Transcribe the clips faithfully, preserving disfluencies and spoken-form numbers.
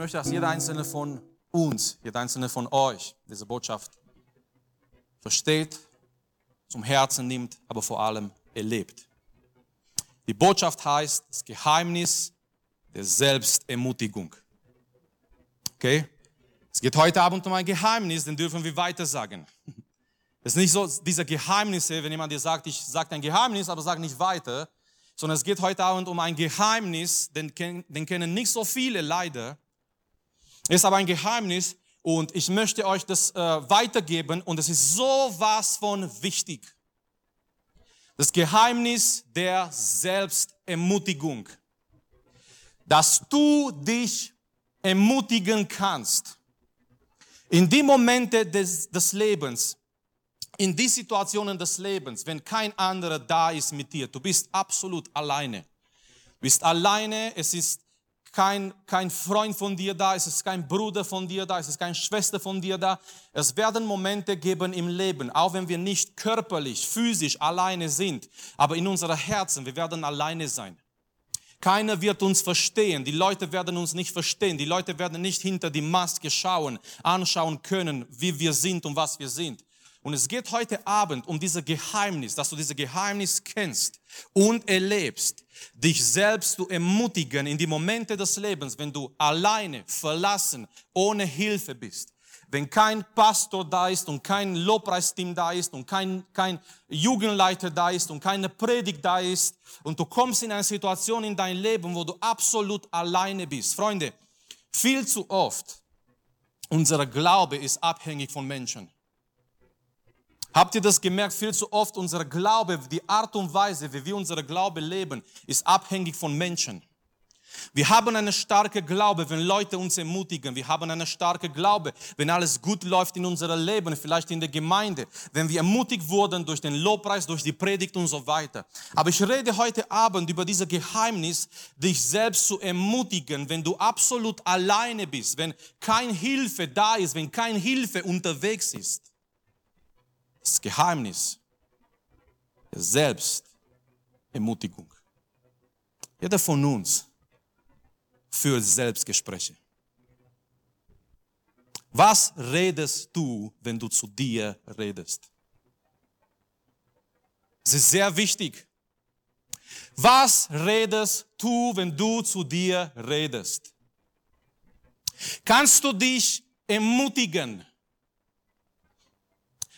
möchte, dass jeder einzelne von uns, jeder einzelne von euch diese Botschaft versteht, zum Herzen nimmt, aber vor allem erlebt. Die Botschaft heißt das Geheimnis der Selbstermutigung. Okay? Es geht heute Abend um ein Geheimnis, den dürfen wir weitersagen. Es ist nicht so, diese Geheimnisse, wenn jemand dir sagt, ich sage ein Geheimnis, aber sag nicht weiter, sondern es geht heute Abend um ein Geheimnis, den, den kennen nicht so viele leider. Es ist aber ein Geheimnis und ich möchte euch das äh, weitergeben und es ist sowas von wichtig. Das Geheimnis der Selbstermutigung. Dass du dich ermutigen kannst. In die Momente des, des Lebens, in die Situationen des Lebens, wenn kein anderer da ist mit dir, du bist absolut alleine. Du bist alleine, es ist kein, kein Freund von dir da, es ist kein Bruder von dir da, es ist keine Schwester von dir da. Es werden Momente geben im Leben, auch wenn wir nicht körperlich, physisch alleine sind, aber in unserem Herzen, wir werden alleine sein. Keiner wird uns verstehen, die Leute werden uns nicht verstehen, die Leute werden nicht hinter die Maske schauen, anschauen können, wie wir sind und was wir sind. Und es geht heute Abend um dieses Geheimnis, dass du dieses Geheimnis kennst und erlebst, dich selbst zu ermutigen in die Momente des Lebens, wenn du alleine, verlassen, ohne Hilfe bist. Wenn kein Pastor da ist und kein Lobpreisteam da ist und kein, kein Jugendleiter da ist und keine Predigt da ist und du kommst in eine Situation in dein Leben, wo du absolut alleine bist. Freunde, viel zu oft, unser Glaube ist abhängig von Menschen. Habt ihr das gemerkt? Viel zu oft, unser Glaube, die Art und Weise, wie wir unseren Glaube leben, ist abhängig von Menschen. Wir haben einen starken Glaube, wenn Leute uns ermutigen. Wir haben einen starken Glaube, wenn alles gut läuft in unserem Leben, vielleicht in der Gemeinde, wenn wir ermutigt wurden durch den Lobpreis, durch die Predigt und so weiter. Aber ich rede heute Abend über dieses Geheimnis, dich selbst zu ermutigen, wenn du absolut alleine bist, wenn keine Hilfe da ist, wenn keine Hilfe unterwegs ist. Das Geheimnis der Selbstermutigung. Jeder von uns für Selbstgespräche. Was redest du, wenn du zu dir redest? Es ist sehr wichtig. Was redest du, wenn du zu dir redest? Kannst du dich ermutigen?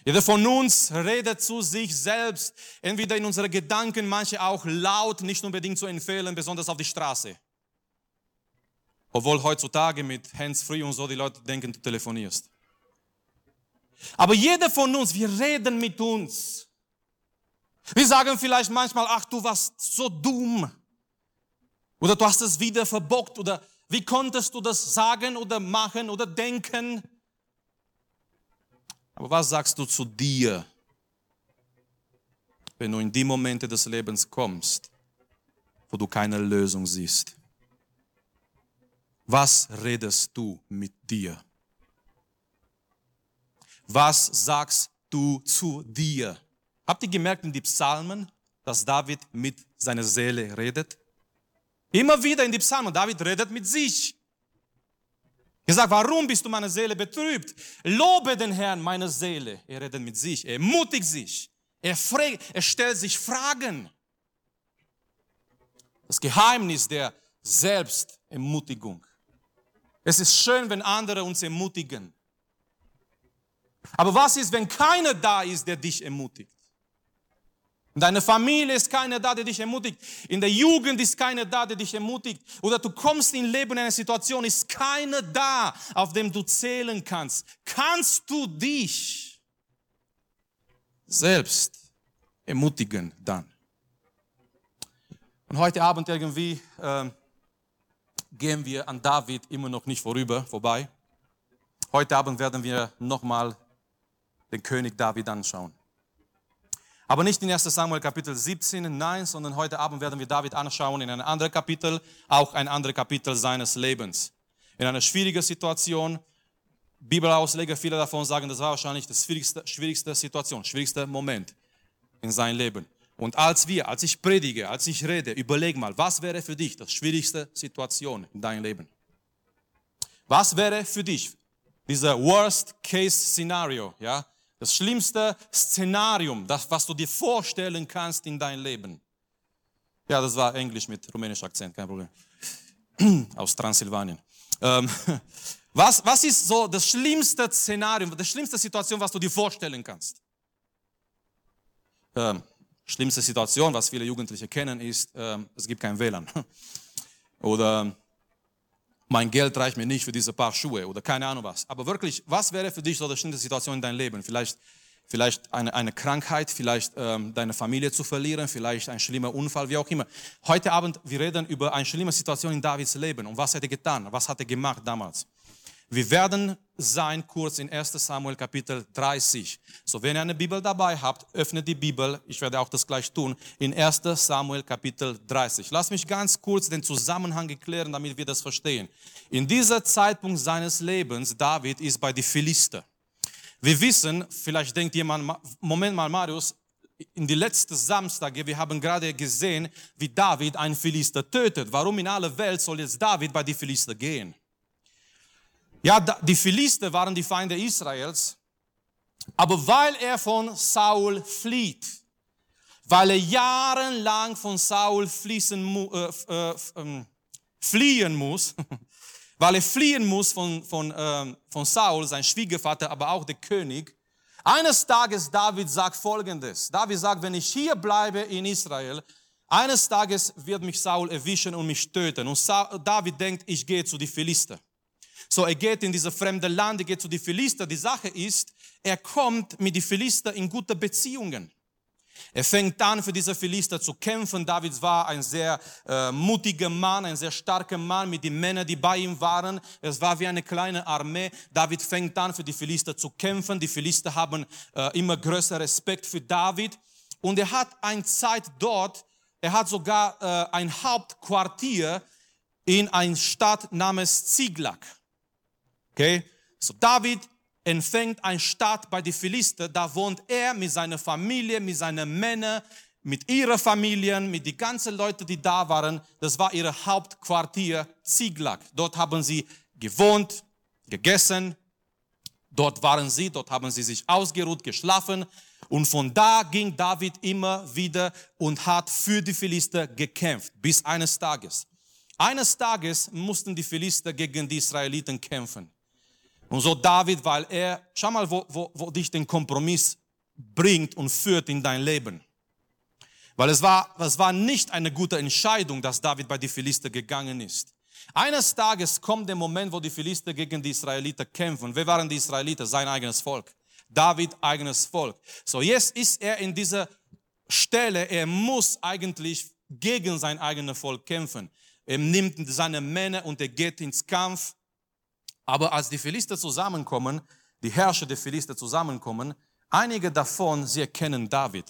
Jeder von uns redet zu sich selbst, entweder in unseren Gedanken, manche auch laut, nicht unbedingt zu empfehlen, besonders auf die Straße. Obwohl heutzutage mit Hands-Free und so die Leute denken, du telefonierst. Aber jeder von uns, wir reden mit uns. Wir sagen vielleicht manchmal, ach, du warst so dumm. Oder du hast es wieder verbockt. Oder wie konntest du das sagen oder machen oder denken? Aber was sagst du zu dir, wenn du in die Momente des Lebens kommst, wo du keine Lösung siehst? Was redest du mit dir? Was sagst du zu dir? Habt ihr gemerkt in den Psalmen, dass David mit seiner Seele redet? Immer wieder in den Psalmen, David redet mit sich. Er sagt, warum bist du meine Seele betrübt? Lobe den Herrn, meine Seele. Er redet mit sich, er ermutigt sich, er, fragt, er stellt sich Fragen. Das Geheimnis der Selbstermutigung. Es ist schön, wenn andere uns ermutigen. Aber was ist, wenn keiner da ist, der dich ermutigt? In deiner Familie ist keiner da, der dich ermutigt. In der Jugend ist keiner da, der dich ermutigt. Oder du kommst in Leben in eine Situation, ist keiner da, auf dem du zählen kannst. Kannst du dich selbst ermutigen dann? Und heute Abend irgendwie... Äh, gehen wir an David immer noch nicht vorüber, vorbei. Heute Abend werden wir nochmal den König David anschauen. Aber nicht in erster Samuel Kapitel siebzehn, nein, sondern heute Abend werden wir David anschauen in einem anderen Kapitel, auch ein anderes Kapitel seines Lebens. In einer schwierigen Situation, Bibelausleger, viele davon sagen, das war wahrscheinlich das schwierigste, schwierigste Situation, schwierigster Moment in seinem Leben. Und als wir, als ich predige, als ich rede, überleg mal, was wäre für dich das schwierigste Situation in deinem Leben? Was wäre für dich dieser Worst-Case-Szenario, ja? Das schlimmste Szenarium, das, was du dir vorstellen kannst in deinem Leben. Ja, das war Englisch mit rumänischem Akzent, kein Problem. Aus Transsilvanien. Ähm, was, was ist so das schlimmste Szenario, die schlimmste Situation, was du dir vorstellen kannst? Ähm, schlimmste Situation, was viele Jugendliche kennen, ist, ähm, es gibt kein W L A N. Oder mein Geld reicht mir nicht für diese paar Schuhe oder keine Ahnung was. Aber wirklich, was wäre für dich so die schlimmste Situation in deinem Leben? Vielleicht, vielleicht eine, eine Krankheit, vielleicht ähm, deine Familie zu verlieren, vielleicht ein schlimmer Unfall, wie auch immer. Heute Abend, wir reden über eine schlimme Situation in Davids Leben und was hat er getan, was hat er gemacht damals. Wir werden sein kurz in erstes Samuel Kapitel dreißig. So, wenn ihr eine Bibel dabei habt, öffnet die Bibel. Ich werde auch das gleich tun. In erstes Samuel Kapitel dreißig. Lass mich ganz kurz den Zusammenhang erklären, damit wir das verstehen. In dieser Zeitpunkt seines Lebens, David ist bei den Philister. Wir wissen, vielleicht denkt jemand, Moment mal, Marius, in die letzten Samstage, wir haben gerade gesehen, wie David einen Philister tötet. Warum in aller Welt soll jetzt David bei den Philister gehen? Ja, die Philister waren die Feinde Israels, aber weil er von Saul flieht, weil er jahrelang von Saul fließen, äh, äh, fliehen muss, weil er fliehen muss von, von, äh, von Saul, sein Schwiegervater, aber auch der König. Eines Tages David sagt Folgendes. David sagt, wenn ich hier bleibe in Israel, eines Tages wird mich Saul erwischen und mich töten. Und Saul, David denkt, ich gehe zu den Philister. So, er geht in dieses fremde Land, er geht zu den Philister. Die Sache ist, er kommt mit den Philister in gute Beziehungen. Er fängt an, für diese Philister zu kämpfen. David war ein sehr äh, mutiger Mann, ein sehr starker Mann mit den Männern, die bei ihm waren. Es war wie eine kleine Armee. David fängt an, für die Philister zu kämpfen. Die Philister haben äh, immer größeren Respekt für David. Und er hat eine Zeit dort, er hat sogar äh, ein Hauptquartier in einer Stadt namens Ziklag. Okay, so David empfängt eine Stadt bei den Philistern, da wohnt er mit seiner Familie, mit seinen Männern, mit ihren Familien, mit den ganzen Leuten, die da waren. Das war ihr Hauptquartier Ziklag. Dort haben sie gewohnt, gegessen, dort waren sie, dort haben sie sich ausgeruht, geschlafen. Und von da ging David immer wieder und hat für die Philister gekämpft, bis eines Tages. Eines Tages mussten die Philister gegen die Israeliten kämpfen. Und so David, weil er, schau mal, wo, wo, wo dich den Kompromiss bringt und führt in dein Leben. Weil es war, es war nicht eine gute Entscheidung, dass David bei den Philister gegangen ist. Eines Tages kommt der Moment, wo die Philister gegen die Israeliten kämpfen. Wer waren die Israeliten? Sein eigenes Volk. David, eigenes Volk. So, jetzt ist er in dieser Stelle, er muss eigentlich gegen sein eigenes Volk kämpfen. Er nimmt seine Männer und er geht ins Kampf. Aber als die Philister zusammenkommen, die Herrscher der Philister zusammenkommen, einige davon, sie erkennen David.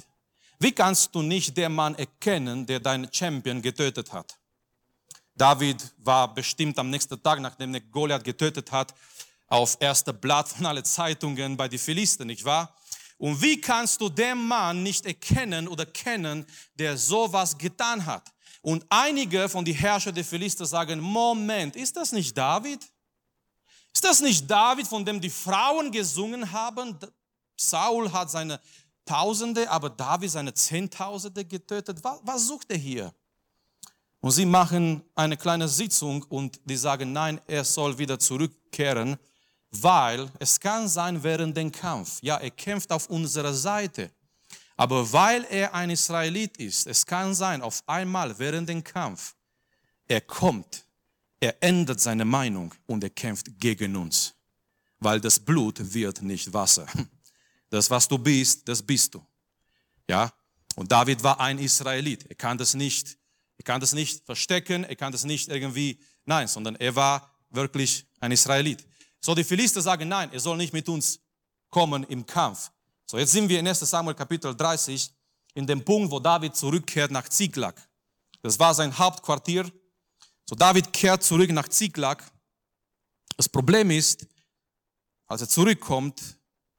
Wie kannst du nicht den Mann erkennen, der deinen Champion getötet hat? David war bestimmt am nächsten Tag, nachdem er Goliath getötet hat, auf erster Blatt von allen Zeitungen bei den Philistern, nicht wahr? Und wie kannst du den Mann nicht erkennen oder kennen, der sowas getan hat? Und einige von den Herrschern der Philister sagen, Moment, ist das nicht David? Ist das nicht David, von dem die Frauen gesungen haben? Saul hat seine Tausende, aber David seine Zehntausende getötet. Was, was sucht er hier? Und sie machen eine kleine Sitzung und die sagen, nein, er soll wieder zurückkehren, weil es kann sein während dem Kampf. Ja, er kämpft auf unserer Seite. Aber weil er ein Israelit ist, es kann sein, auf einmal während dem Kampf, er kommt, er ändert seine Meinung und er kämpft gegen uns. Weil das Blut wird nicht Wasser. Das, was du bist, das bist du. Ja? Und David war ein Israelit. Er kann das nicht, er kann das nicht verstecken, er kann das nicht irgendwie, nein, sondern er war wirklich ein Israelit. So, die Philister sagen, nein, er soll nicht mit uns kommen im Kampf. So, jetzt sind wir in erstes Samuel Kapitel dreißig, in dem Punkt, wo David zurückkehrt nach Ziklag. Das war sein Hauptquartier. So, David kehrt zurück nach Ziklag. Das Problem ist, als er zurückkommt,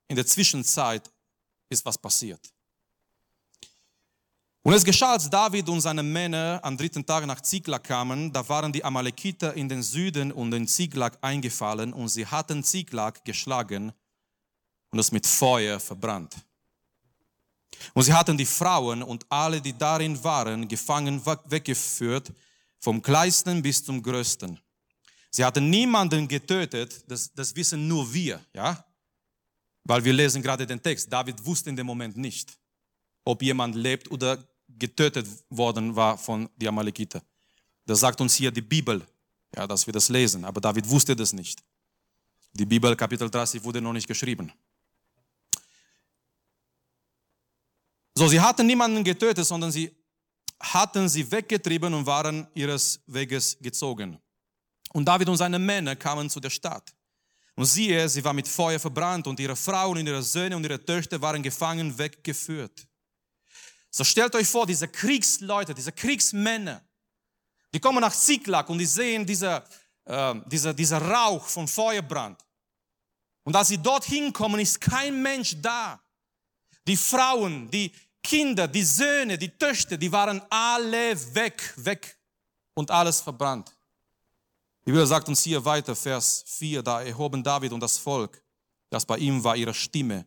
in der Zwischenzeit ist was passiert. Und es geschah, als David und seine Männer am dritten Tag nach Ziklag kamen, da waren die Amalekiter in den Süden und in Ziklag eingefallen und sie hatten Ziklag geschlagen und es mit Feuer verbrannt. Und sie hatten die Frauen und alle, die darin waren, gefangen weggeführt, vom Kleinsten bis zum Größten. Sie hatten niemanden getötet, das, das wissen nur wir, ja? Weil wir lesen gerade den Text. David wusste in dem Moment nicht, ob jemand lebt oder getötet worden war von den Amalekiter. Das sagt uns hier die Bibel, ja, dass wir das lesen. Aber David wusste das nicht. Die Bibel, Kapitel dreißig, wurde noch nicht geschrieben. So, sie hatten niemanden getötet, sondern sie hatten sie weggetrieben und waren ihres Weges gezogen. Und David und seine Männer kamen zu der Stadt. Und siehe, sie war mit Feuer verbrannt und ihre Frauen und ihre Söhne und ihre Töchter waren gefangen weggeführt. So stellt euch vor, diese Kriegsleute, diese Kriegsmänner, die kommen nach Ziklag und die sehen dieser, äh, dieser, dieser Rauch von Feuerbrand. Und als sie dorthin kommen, ist kein Mensch da. Die Frauen, die Kinder, die Söhne, die Töchter, die waren alle weg, weg und alles verbrannt. Die Bibel sagt uns hier weiter, Vers vier, da erhoben David und das Volk, das bei ihm war, ihre Stimme.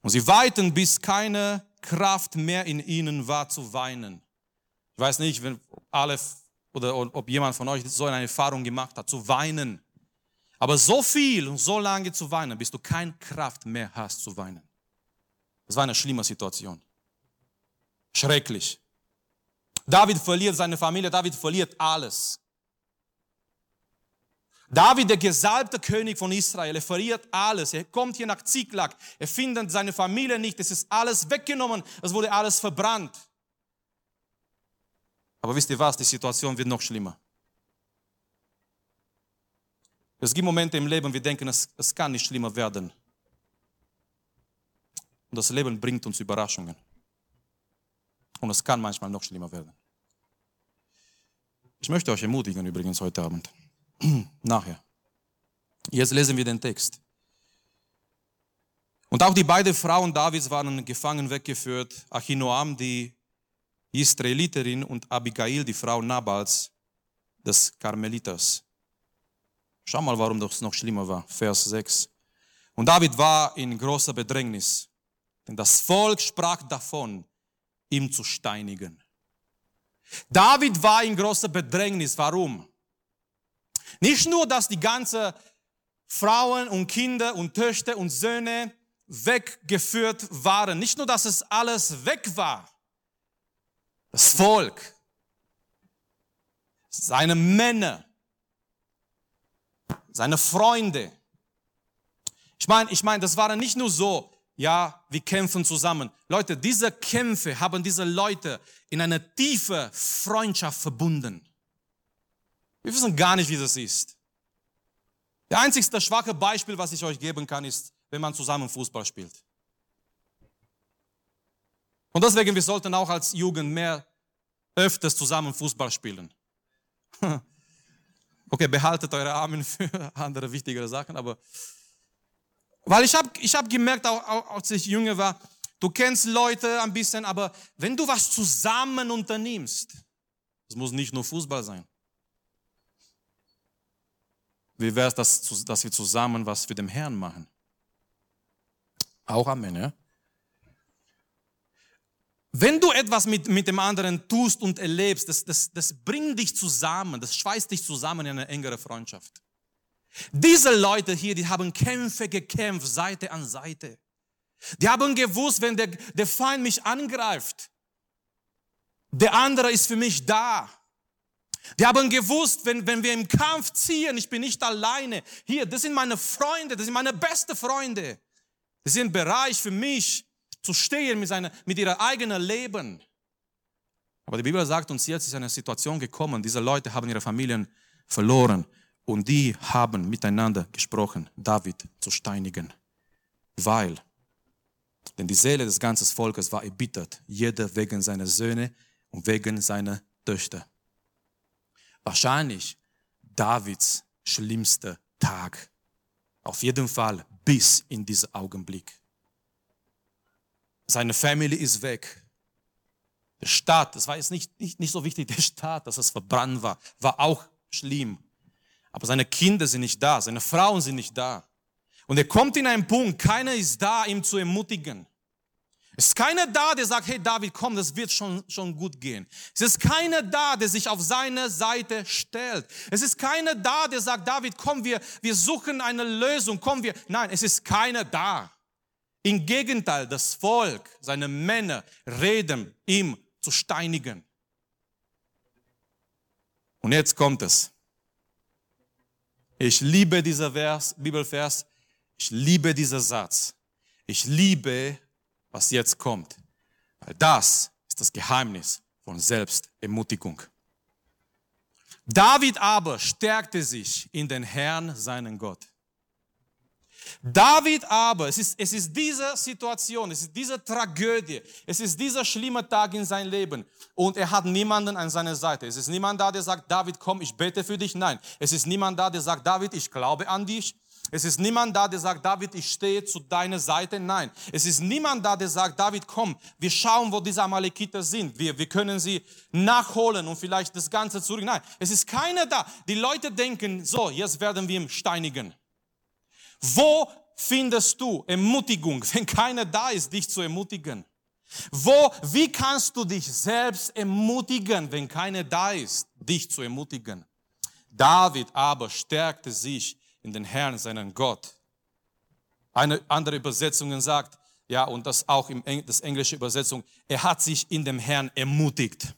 Und sie weinten, bis keine Kraft mehr in ihnen war zu weinen. Ich weiß nicht, wenn alle oder ob jemand von euch so eine Erfahrung gemacht hat, zu weinen. Aber so viel und so lange zu weinen, bis du keine Kraft mehr hast zu weinen. Das war eine schlimme Situation. Schrecklich. David verliert seine Familie, David verliert alles. David, der gesalbte König von Israel, er verliert alles. Er kommt hier nach Ziklag, er findet seine Familie nicht, es ist alles weggenommen, es wurde alles verbrannt. Aber wisst ihr was, die Situation wird noch schlimmer. Es gibt Momente im Leben, wir denken, es, es kann nicht schlimmer werden. Und das Leben bringt uns Überraschungen. Und es kann manchmal noch schlimmer werden. Ich möchte euch ermutigen übrigens heute Abend. Nachher. Jetzt lesen wir den Text. Und auch die beiden Frauen Davids waren gefangen weggeführt. Achinoam, die Israeliterin, und Abigail, die Frau Nabals, des Karmeliters. Schau mal, warum das noch schlimmer war. Vers sechs. Und David war in großer Bedrängnis, denn das Volk sprach davon, ihm zu steinigen. David war in großer Bedrängnis. Warum? Nicht nur, dass die ganzen Frauen und Kinder und Töchter und Söhne weggeführt waren. Nicht nur, dass es alles weg war. Das Volk, seine Männer, seine Freunde. Ich meine, ich meine, das waren nicht nur so, ja, wir kämpfen zusammen. Leute, diese Kämpfe haben diese Leute in eine tiefe Freundschaft verbunden. Wir wissen gar nicht, wie das ist. Der einzigste schwache Beispiel, was ich euch geben kann, ist, wenn man zusammen Fußball spielt. Und deswegen, wir sollten auch als Jugend mehr öfters zusammen Fußball spielen. Okay, behaltet eure Arme für andere wichtigere Sachen, aber weil ich habe ich hab gemerkt, auch, auch als ich jünger war, du kennst Leute ein bisschen, aber wenn du was zusammen unternimmst, es muss nicht nur Fußball sein. Wie wäre es, dass, dass wir zusammen was für den Herrn machen? Auch Amen, ja? Wenn du etwas mit, mit dem anderen tust und erlebst, das, das, das bringt dich zusammen, das schweißt dich zusammen in eine engere Freundschaft. Diese Leute hier, die haben Kämpfe gekämpft, Seite an Seite. Die haben gewusst, wenn der, der Feind mich angreift, der andere ist für mich da. Die haben gewusst, wenn, wenn wir im Kampf ziehen, ich bin nicht alleine. Hier, das sind meine Freunde, das sind meine besten Freunde. Die sind bereit für mich zu stehen mit, seiner, mit ihrem eigenen Leben. Aber die Bibel sagt uns, jetzt ist eine Situation gekommen, diese Leute haben ihre Familien verloren. Und die haben miteinander gesprochen, David zu steinigen, weil, denn die Seele des ganzen Volkes war erbittert, jeder wegen seiner Söhne und wegen seiner Töchter. Wahrscheinlich Davids schlimmster Tag, auf jeden Fall bis in diesen Augenblick. Seine Familie ist weg, Der Staat, das war jetzt nicht, nicht, nicht so wichtig, der Staat, dass es verbrannt war, war auch schlimm. Aber seine Kinder sind nicht da, seine Frauen sind nicht da. Und er kommt in einen Punkt, keiner ist da, ihm zu ermutigen. Es ist keiner da, der sagt, hey David, komm, das wird schon, schon gut gehen. Es ist keiner da, der sich auf seine Seite stellt. Es ist keiner da, der sagt, David, komm, wir, wir suchen eine Lösung, komm, wir. Nein, es ist keiner da. Im Gegenteil, das Volk, seine Männer reden, ihm zu steinigen. Und jetzt kommt es. Ich liebe dieser Vers, Bibelvers. Ich liebe diesen Satz. Ich liebe, was jetzt kommt. Weil das ist das Geheimnis von Selbstermutigung. David aber stärkte sich in den Herrn, seinen Gott. David aber, es ist, es ist diese Situation, es ist diese Tragödie, es ist dieser schlimme Tag in seinem Leben und er hat niemanden an seiner Seite. Es ist niemand da, der sagt, David, komm, ich bete für dich. Nein, es ist niemand da, der sagt, David, ich glaube an dich. Es ist niemand da, der sagt, David, ich stehe zu deiner Seite. Nein, es ist niemand da, der sagt, David, komm, wir schauen, wo diese Amalekiter sind. Wir, wir können sie nachholen und vielleicht das Ganze zurück. Nein, es ist keiner da. Die Leute denken, so, jetzt werden wir ihn steinigen. Wo findest du Ermutigung, wenn keiner da ist, dich zu ermutigen? Wo, wie kannst du dich selbst ermutigen, wenn keiner da ist, dich zu ermutigen? David aber stärkte sich in den Herrn, seinen Gott. Eine andere Übersetzung sagt, ja, und das auch in Eng- das englische Übersetzung, er hat sich in dem Herrn ermutigt.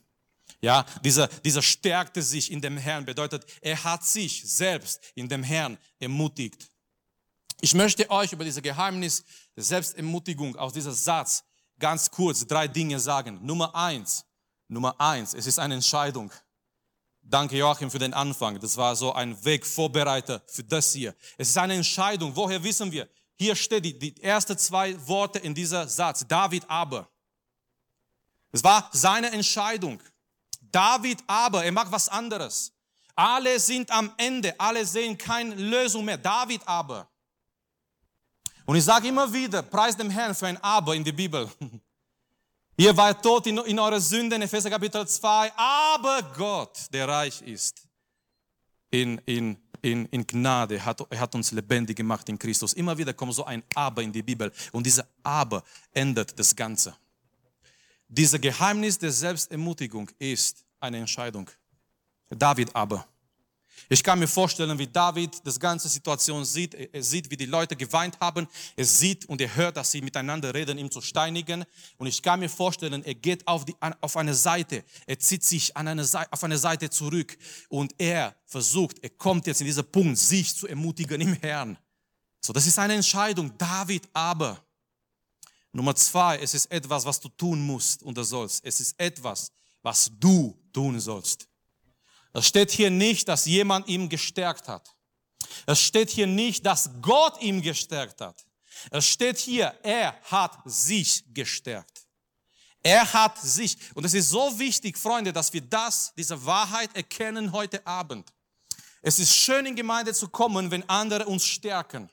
Ja, dieser, dieser stärkte sich in dem Herrn bedeutet, er hat sich selbst in dem Herrn ermutigt. Ich möchte euch über dieses Geheimnis der Selbstermutigung aus diesem Satz ganz kurz drei Dinge sagen. Nummer eins, Nummer eins, es ist eine Entscheidung. Danke Joachim für den Anfang. Das war so ein Wegvorbereiter für das hier. Es ist eine Entscheidung. Woher wissen wir? Hier steht die, die ersten zwei Worte in dieser Satz. David aber. Es war seine Entscheidung. David aber, er macht was anderes. Alle sind am Ende. Alle sehen keine Lösung mehr. David aber. Und ich sage immer wieder, preis dem Herrn für ein Aber in der Bibel. Ihr wart tot in, in eurer Sünde, in Epheser Kapitel zwei, aber Gott, der reich ist, in, in, in, in Gnade, hat, er hat uns lebendig gemacht in Christus. Immer wieder kommt so ein Aber in die Bibel und dieser Aber ändert das Ganze. Dieses Geheimnis der Selbstermutigung ist eine Entscheidung. David aber. Ich kann mir vorstellen, wie David das ganze Situation sieht. Er sieht, wie die Leute geweint haben. Er sieht und er hört, dass sie miteinander reden, ihn zu steinigen. Und ich kann mir vorstellen, er geht auf, die, auf eine Seite. Er zieht sich an eine Seite, auf eine Seite zurück. Und er versucht, er kommt jetzt in diesen Punkt, sich zu ermutigen im Herrn. So, das ist eine Entscheidung. David aber. Nummer zwei, es ist etwas, was du tun musst und das sollst. Es ist etwas, was du tun sollst. Es steht hier nicht, dass jemand ihn gestärkt hat. Es steht hier nicht, dass Gott ihn gestärkt hat. Es steht hier, er hat sich gestärkt. Er hat sich. Und es ist so wichtig, Freunde, dass wir das, diese Wahrheit erkennen heute Abend. Es ist schön, in Gemeinde zu kommen, wenn andere uns stärken.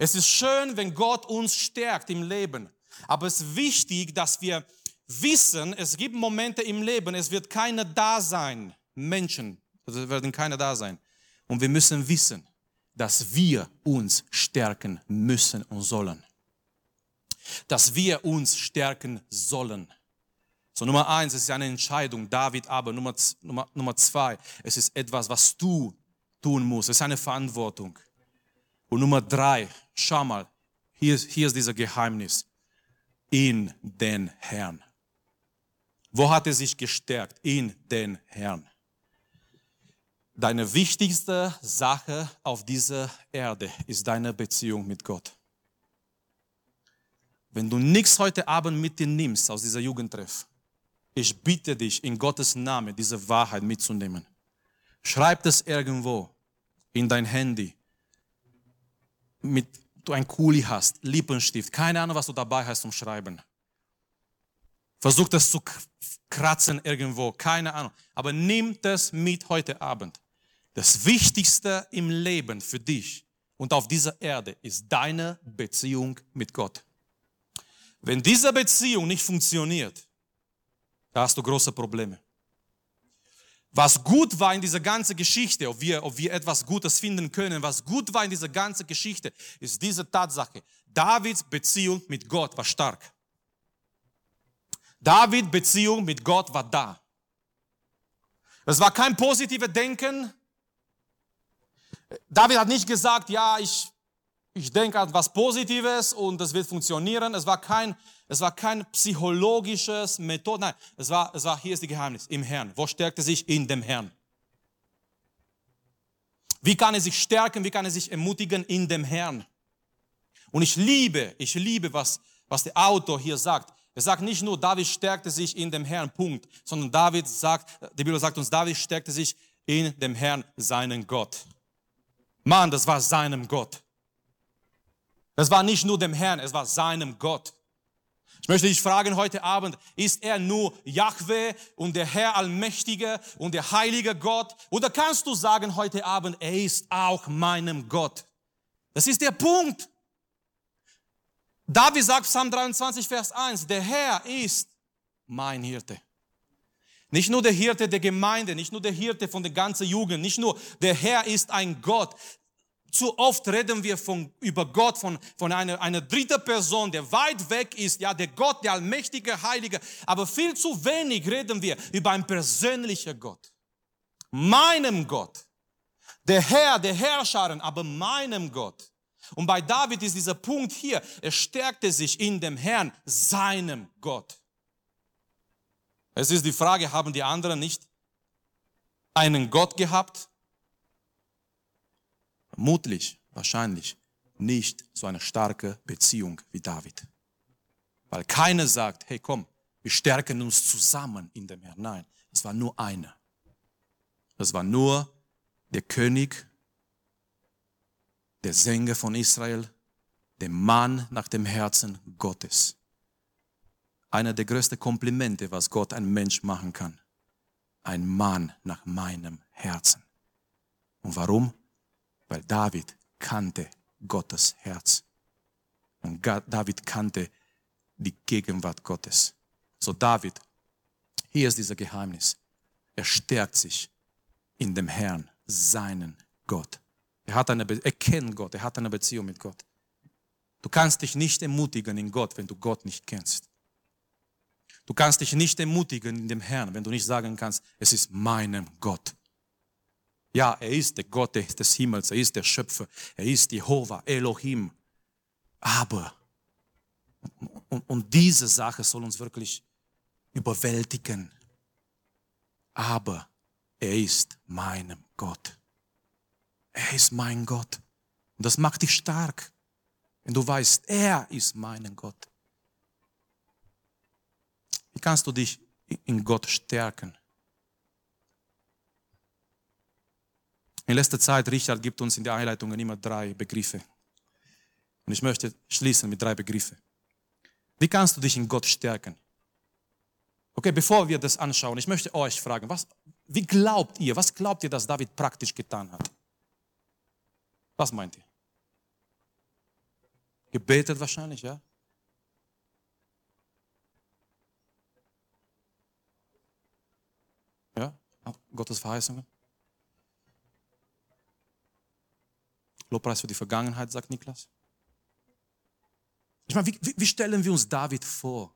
Es ist schön, wenn Gott uns stärkt im Leben. Aber es ist wichtig, dass wir wissen, es gibt Momente im Leben, es wird keiner da sein. Menschen, also werden keiner da sein. Und wir müssen wissen, dass wir uns stärken müssen und sollen. Dass wir uns stärken sollen. So, Nummer eins, es ist eine Entscheidung, David, aber Nummer, Nummer, Nummer zwei, es ist etwas, was du tun musst. Es ist eine Verantwortung. Und Nummer drei, schau mal, hier, hier ist dieser Geheimnis. In den Herrn. Wo hat er sich gestärkt? In den Herrn. Deine wichtigste Sache auf dieser Erde ist deine Beziehung mit Gott. Wenn du nichts heute Abend mit dir nimmst aus dieser Jugendtreff, ich bitte dich in Gottes Namen, diese Wahrheit mitzunehmen. Schreib das irgendwo in dein Handy, mit du ein Kuli hast, Lippenstift, keine Ahnung, was du dabei hast zum Schreiben. Versuch das zu kratzen irgendwo, keine Ahnung. Aber nimm das mit heute Abend. Das Wichtigste im Leben für dich und auf dieser Erde ist deine Beziehung mit Gott. Wenn diese Beziehung nicht funktioniert, Da hast du große Probleme. Was gut war in dieser ganzen Geschichte, ob wir, ob wir etwas Gutes finden können, was gut war in dieser ganzen Geschichte, ist diese Tatsache. Davids Beziehung mit Gott war stark. Davids Beziehung mit Gott war da. Es war kein positives Denken. David hat nicht gesagt, ja, ich, ich denke an was Positives und das wird funktionieren. Es war kein, es war kein psychologisches Methode. Nein, es war, es war, hier ist die Geheimnis, im Herrn. Wo stärkte sich? In dem Herrn. Wie kann er sich stärken? Wie kann er sich ermutigen? In dem Herrn. Und ich liebe, ich liebe, was, was der Autor hier sagt. Er sagt nicht nur, David stärkte sich in dem Herrn, Punkt, sondern David sagt, die Bibel sagt uns, David stärkte sich in dem Herrn, seinen Gott. Mann, das war seinem Gott. Das war nicht nur dem Herrn, es war seinem Gott. Ich möchte dich fragen heute Abend, ist er nur Jahwe und der Herr Allmächtige und der heilige Gott? Oder kannst du sagen heute Abend, er ist auch meinem Gott? Das ist der Punkt. David sagt, Psalm dreiundzwanzig, Vers eins, der Herr ist mein Hirte. Nicht nur der Hirte der Gemeinde, nicht nur der Hirte von der ganzen Jugend, nicht nur der Herr ist ein Gott. Zu oft reden wir von, über Gott, von, von einer, einer dritten Person, der weit weg ist, ja, der Gott, der allmächtige Heilige. Aber viel zu wenig reden wir über einen persönlichen Gott. Meinem Gott. Der Herr, der Herrscherin, aber meinem Gott. Und bei David ist dieser Punkt hier, er stärkte sich in dem Herrn, seinem Gott. Es ist die Frage, haben die anderen nicht einen Gott gehabt? Vermutlich, wahrscheinlich nicht so eine starke Beziehung wie David. Weil keiner sagt, hey komm, wir stärken uns zusammen in dem Herrn. Nein, es war nur einer. Das war nur der König, der Sänger von Israel, der Mann nach dem Herzen Gottes. Einer der größten Komplimente, was Gott ein Mensch machen kann. Ein Mann nach meinem Herzen. Und warum? Weil David kannte Gottes Herz. Und David kannte die Gegenwart Gottes. So David, hier ist dieses Geheimnis. Er stärkt sich in dem Herrn, seinen Gott. Er hat eine Be- er kennt Gott, er hat eine Beziehung mit Gott. Du kannst dich nicht ermutigen in Gott, wenn du Gott nicht kennst. Du kannst dich nicht ermutigen in dem Herrn, wenn du nicht sagen kannst, es ist meinem Gott. Ja, er ist der Gott des Himmels, er ist der Schöpfer, er ist Jehova, Elohim. Aber, und, und diese Sache soll uns wirklich überwältigen. Aber er ist meinem Gott. Er ist mein Gott. Und das macht dich stark, wenn du weißt, er ist mein Gott. Wie kannst du dich in Gott stärken? In letzter Zeit, Richard gibt uns in der Einleitung immer drei Begriffe. Und ich möchte schließen mit drei Begriffen. Wie kannst du dich in Gott stärken? Okay, bevor wir das anschauen, ich möchte euch fragen, was, wie glaubt ihr, was glaubt ihr, dass David praktisch getan hat? Was meint ihr? Gebetet wahrscheinlich, ja? Ja, Gottes Verheißungen. Lobpreis für die Vergangenheit, sagt Niklas. Ich meine, wie, wie stellen wir uns David vor?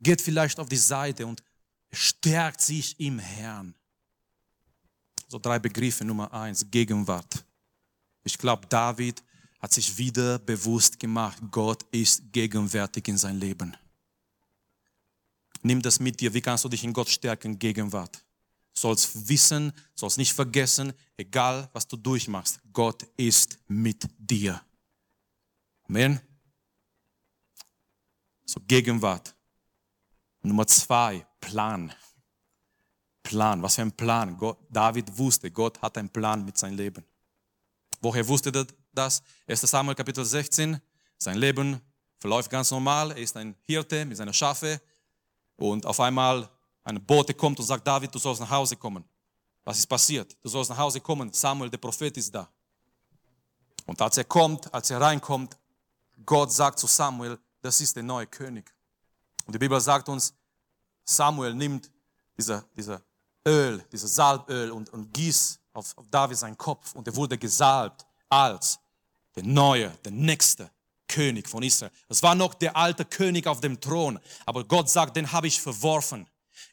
Geht vielleicht auf die Seite und stärkt sich im Herrn. So drei Begriffe. Nummer eins, Gegenwart. Ich glaube, David hat sich wieder bewusst gemacht, Gott ist gegenwärtig in sein Leben. Nimm das mit dir, wie kannst du dich in Gott stärken? Gegenwart. Sollst wissen, sollst nicht vergessen, egal was du durchmachst, Gott ist mit dir. Amen. So, Gegenwart. Nummer zwei, Plan. Plan, was für ein Plan. Gott, David wusste, Gott hat einen Plan mit seinem Leben. Woher wusste er das? erster. Samuel Kapitel sechzehn, sein Leben verläuft ganz normal. Er ist ein Hirte mit seiner Schafe und auf einmal ein Bote kommt und sagt, David, du sollst nach Hause kommen. Was ist passiert? Du sollst nach Hause kommen, Samuel, der Prophet ist da. Und als er kommt, als er reinkommt, Gott sagt zu Samuel, das ist der neue König. Und die Bibel sagt uns, Samuel nimmt dieser, dieser Öl, dieses Salböl und, und gießt auf, auf David seinen Kopf und er wurde gesalbt als der neue, der nächste König von Israel. Es war noch der alte König auf dem Thron, aber Gott sagt, den habe ich verworfen.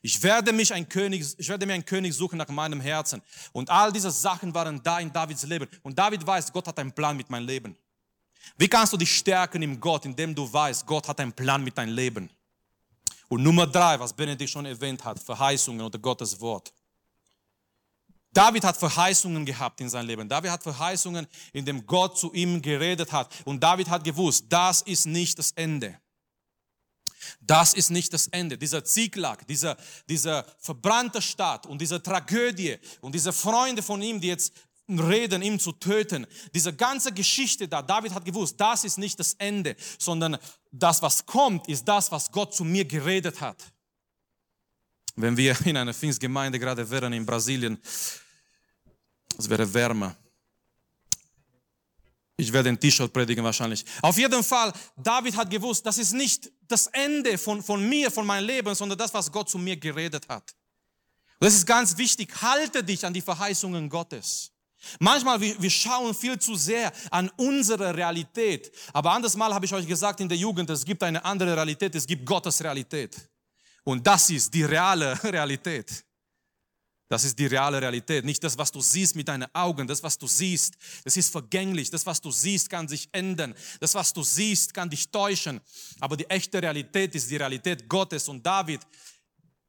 Ich werde, mich ein König, ich werde mir einen König suchen nach meinem Herzen. Und all diese Sachen waren da in Davids Leben. Und David weiß, Gott hat einen Plan mit meinem Leben. Wie kannst du dich stärken in Gott, indem du weißt, Gott hat einen Plan mit deinem Leben? Und Nummer drei, was Benedikt schon erwähnt hat, Verheißungen oder Gottes Wort. David hat Verheißungen gehabt in seinem Leben. David hat Verheißungen, indem Gott zu ihm geredet hat. Und David hat gewusst, das ist nicht das Ende. Das ist nicht das Ende. Dieser Ziklag, dieser, dieser verbrannte Stadt und diese Tragödie und diese Freunde von ihm, die jetzt reden, ihn zu töten. Diese ganze Geschichte da, David hat gewusst, das ist nicht das Ende, sondern das, was kommt, ist das, was Gott zu mir geredet hat. Wenn wir in einer Pfingstgemeinde gerade wären in Brasilien, es wäre wärmer. Ich werde ein T-Shirt predigen wahrscheinlich. Auf jeden Fall, David hat gewusst, das ist nicht das Ende von, von mir, von meinem Leben, sondern das, was Gott zu mir geredet hat. Und das ist ganz wichtig. Halte dich an die Verheißungen Gottes. Manchmal, wir, wir schauen viel zu sehr an unsere Realität. Aber anderes Mal habe ich euch gesagt in der Jugend, es gibt eine andere Realität, es gibt Gottes Realität. Und das ist die reale Realität. Das ist die reale Realität. Nicht das, was du siehst mit deinen Augen. Das, was du siehst, das ist vergänglich. Das, was du siehst, kann sich ändern. Das, was du siehst, kann dich täuschen. Aber die echte Realität ist die Realität Gottes. Und David,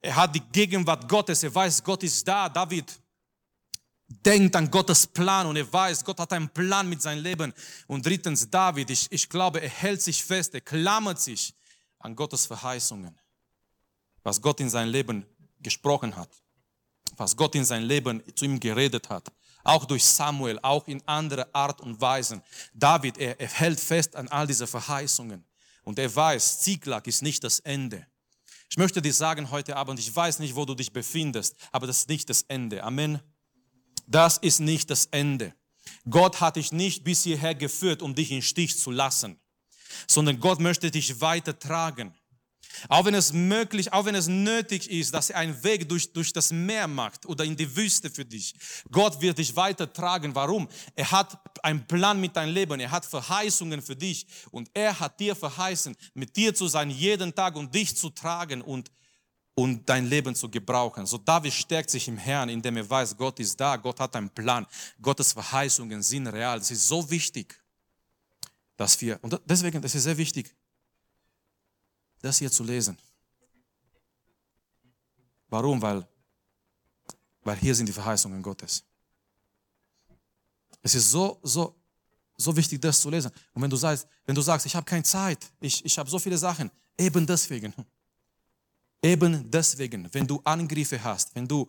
er hat die Gegenwart Gottes. Er weiß, Gott ist da. David denkt an Gottes Plan und er weiß, Gott hat einen Plan mit seinem Leben. Und drittens, David, ich, ich glaube, er hält sich fest. Er klammert sich an Gottes Verheißungen. Was Gott in sein Leben gesprochen hat, was Gott in sein Leben zu ihm geredet hat, auch durch Samuel, auch in andere Art und Weisen. David, er, er hält fest an all diese Verheißungen und er weiß, Ziklag ist nicht das Ende. Ich möchte dir sagen heute Abend, ich weiß nicht, wo du dich befindest, aber das ist nicht das Ende. Amen. Das ist nicht das Ende. Gott hat dich nicht bis hierher geführt, um dich im Stich zu lassen, sondern Gott möchte dich weitertragen. Auch wenn es möglich, auch wenn es nötig ist, dass er einen Weg durch, durch das Meer macht oder in die Wüste für dich. Gott wird dich weitertragen. Warum? Er hat einen Plan mit deinem Leben. Er hat Verheißungen für dich. Und er hat dir verheißen, mit dir zu sein jeden Tag und dich zu tragen und, und dein Leben zu gebrauchen. So David stärkt sich im Herrn, indem er weiß, Gott ist da. Gott hat einen Plan. Gottes Verheißungen sind real. Es ist so wichtig, dass wir, und deswegen, das ist sehr wichtig, das hier zu lesen. Warum? Weil, weil hier sind die Verheißungen Gottes. Es ist so, so, so wichtig, das zu lesen. Und wenn du sagst, wenn du sagst, ich habe keine Zeit, ich, ich habe so viele Sachen, eben deswegen, eben deswegen, wenn du Angriffe hast, wenn du,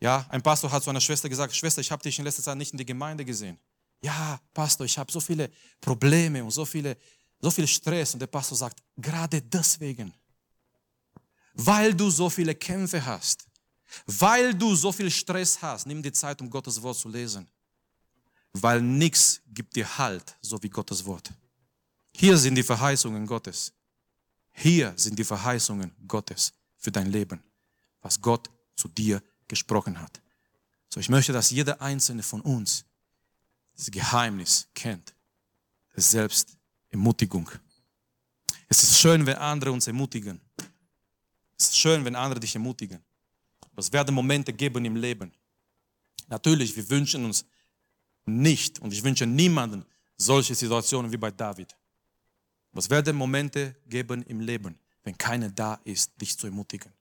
ja, ein Pastor hat zu einer Schwester gesagt, Schwester, ich habe dich in letzter Zeit nicht in der Gemeinde gesehen. Ja, Pastor, ich habe so viele Probleme und so viele So viel Stress und der Pastor sagt, gerade deswegen, weil du so viele Kämpfe hast, weil du so viel Stress hast, nimm die Zeit, um Gottes Wort zu lesen, weil nichts gibt dir Halt, so wie Gottes Wort. Hier sind die Verheißungen Gottes. Hier sind die Verheißungen Gottes für dein Leben, was Gott zu dir gesprochen hat. So, ich möchte, dass jeder Einzelne von uns das Geheimnis kennt, es selbst Ermutigung. Es ist schön, wenn andere uns ermutigen. Es ist schön, wenn andere dich ermutigen. Aber es werden Momente geben im Leben. Natürlich, wir wünschen uns nicht, und ich wünsche niemanden solche Situationen wie bei David. Aber es werden Momente geben im Leben, wenn keiner da ist, dich zu ermutigen.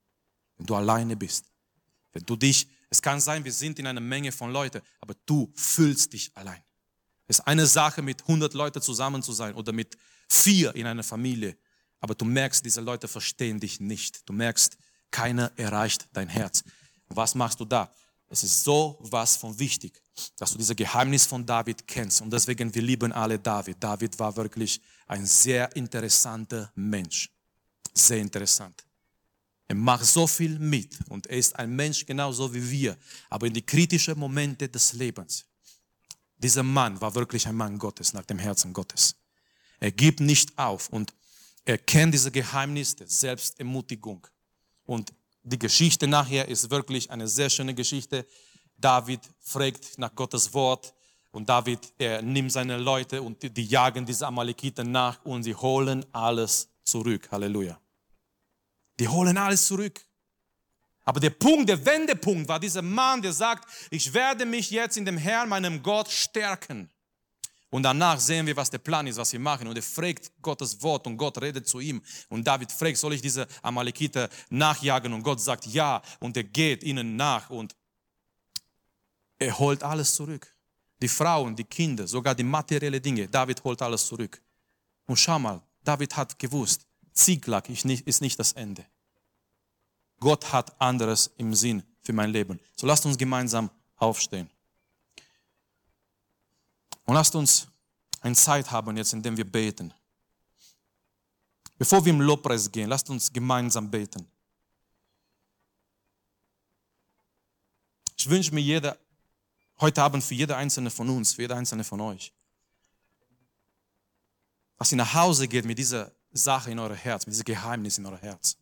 Wenn du alleine bist. Wenn du dich, es kann sein, wir sind in einer Menge von Leuten, aber du fühlst dich allein. Es ist eine Sache, mit hundert Leuten zusammen zu sein oder mit vier in einer Familie. Aber du merkst, diese Leute verstehen dich nicht. Du merkst, keiner erreicht dein Herz. Und was machst du da? Es ist so was von wichtig, dass du dieses Geheimnis von David kennst. Und deswegen, wir lieben alle David. David war wirklich ein sehr interessanter Mensch. Sehr interessant. Er macht so viel mit und er ist ein Mensch genauso wie wir. Aber in die kritischen Momente des Lebens, dieser Mann war wirklich ein Mann Gottes, nach dem Herzen Gottes. Er gibt nicht auf und er kennt dieses Geheimnis der Selbstermutigung. Und Die Geschichte nachher ist wirklich eine sehr schöne Geschichte. David fragt nach Gottes Wort und David er nimmt seine Leute und die, die jagen diese Amalekiten nach und sie holen alles zurück. Halleluja. Die holen alles zurück. Aber der Punkt, der Wendepunkt war dieser Mann, der sagt, ich werde mich jetzt in dem Herrn, meinem Gott, stärken. Und danach sehen wir, was der Plan ist, was sie machen. Und er fragt Gottes Wort und Gott redet zu ihm. Und David fragt, soll ich diese Amalekiter nachjagen? Und Gott sagt ja. Und er geht ihnen nach und er holt alles zurück. Die Frauen, die Kinder, sogar die materiellen Dinge. David holt alles zurück. Und schau mal, David hat gewusst, Ziklag ist nicht das Ende. Gott hat anderes im Sinn für mein Leben. So lasst uns gemeinsam aufstehen. Und lasst uns eine Zeit haben jetzt, in der wir beten. Bevor wir im Lobpreis gehen, lasst uns gemeinsam beten. Ich wünsche mir jeder, heute Abend für jede einzelne von uns, für jede einzelne von euch, dass ihr nach Hause geht mit dieser Sache in euer Herz, mit diesem Geheimnis in euer Herz.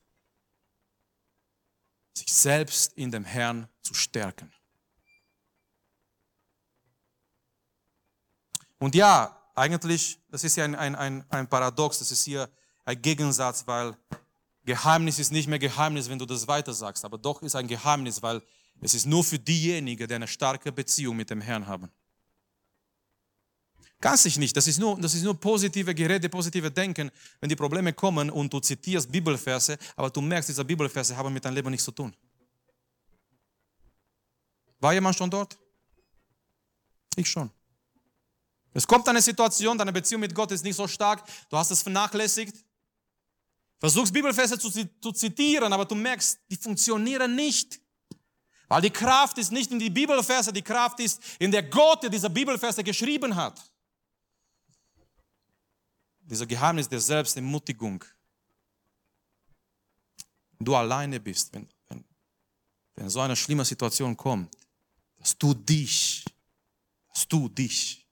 Sich selbst in dem Herrn zu stärken. Und ja, eigentlich, das ist ja ein, ein, ein, ein Paradox, das ist hier ein Gegensatz, weil Geheimnis ist nicht mehr Geheimnis, wenn du das weiter sagst, aber doch ist ein Geheimnis, weil es ist nur für diejenigen, die eine starke Beziehung mit dem Herrn haben. Kannst dich nicht, das ist nur, das ist nur positive Gerede, positive Denken, wenn die Probleme kommen und du zitierst Bibelverse, aber du merkst, diese Bibelverse haben mit deinem Leben nichts zu tun. War jemand schon dort? Ich schon. Es kommt eine Situation, deine Beziehung mit Gott ist nicht so stark, du hast es vernachlässigt. Versuchst Bibelverse zu, zu zitieren, aber du merkst, die funktionieren nicht. Weil die Kraft ist nicht in die Bibelverse, die Kraft ist in der Gott, der diese Bibelverse geschrieben hat. Dieser Geheimnis der Selbstermutigung. Wenn du alleine bist, wenn, wenn, wenn so eine schlimme Situation kommt, dass du dich, dass du dich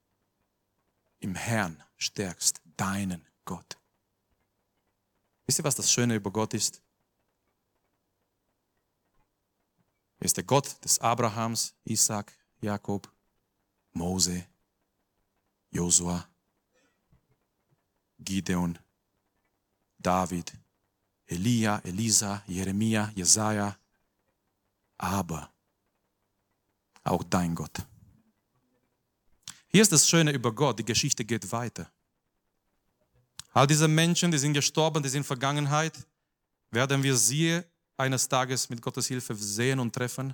im Herrn stärkst, deinen Gott. Wisst ihr, was das Schöne über Gott ist? Er ist der Gott des Abrahams, Isaac, Jakob, Mose, Josua, Gideon, David, Elia, Elisa, Jeremia, Jesaja, aber auch dein Gott. Hier ist das Schöne über Gott, die Geschichte geht weiter. All diese Menschen, die sind gestorben, die sind Vergangenheit, werden wir sie eines Tages mit Gottes Hilfe sehen und treffen.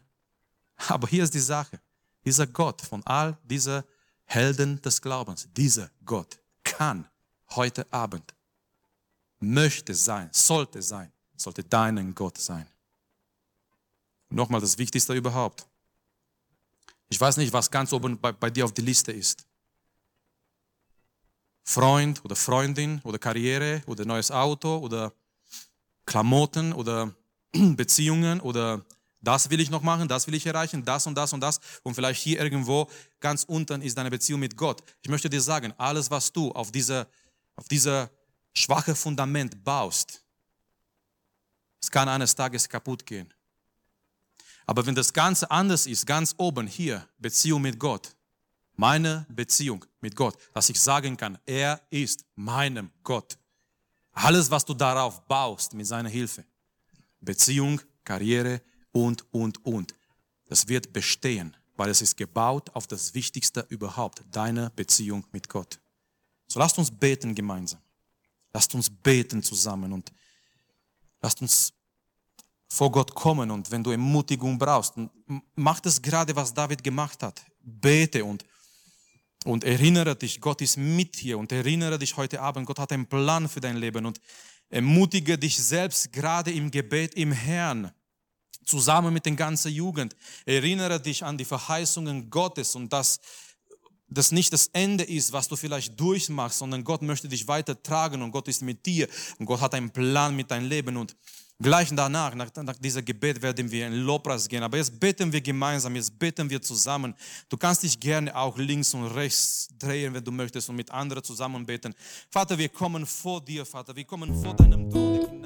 Aber hier ist die Sache, dieser Gott von all diesen Helden des Glaubens, dieser Gott kann heute Abend, möchte sein, sollte sein, sollte deinen Gott sein. Nochmal das Wichtigste überhaupt. Ich weiß nicht, was ganz oben bei, bei dir auf der Liste ist. Freund oder Freundin oder Karriere oder neues Auto oder Klamotten oder Beziehungen oder das will ich noch machen, das will ich erreichen, das und das und das. Und vielleicht hier irgendwo ganz unten ist deine Beziehung mit Gott. Ich möchte dir sagen, alles was du auf dieser auf dieser schwache Fundament baust, es kann eines Tages kaputt gehen. Aber wenn das Ganze anders ist, ganz oben hier, Beziehung mit Gott, meine Beziehung mit Gott, dass ich sagen kann, er ist meinem Gott. Alles, was du darauf baust mit seiner Hilfe, Beziehung, Karriere und, und, und, das wird bestehen, weil es ist gebaut auf das Wichtigste überhaupt, deine Beziehung mit Gott. So lasst uns beten gemeinsam. Lasst uns beten zusammen und lasst uns vor Gott kommen. Und wenn du Ermutigung brauchst, mach das gerade, was David gemacht hat. Bete und, und erinnere dich, Gott ist mit dir und erinnere dich heute Abend, Gott hat einen Plan für dein Leben und ermutige dich selbst gerade im Gebet im Herrn, zusammen mit der ganzen Jugend. Erinnere dich an die Verheißungen Gottes und dass das nicht das Ende ist, was du vielleicht durchmachst, sondern Gott möchte dich weitertragen und Gott ist mit dir und Gott hat einen Plan mit deinem Leben und gleich danach, nach, nach diesem Gebet werden wir in Lobpreis gehen, aber jetzt beten wir gemeinsam, jetzt beten wir zusammen. Du kannst dich gerne auch links und rechts drehen, wenn du möchtest und mit anderen zusammen beten. Vater, wir kommen vor dir, Vater, wir kommen vor deinem Thron.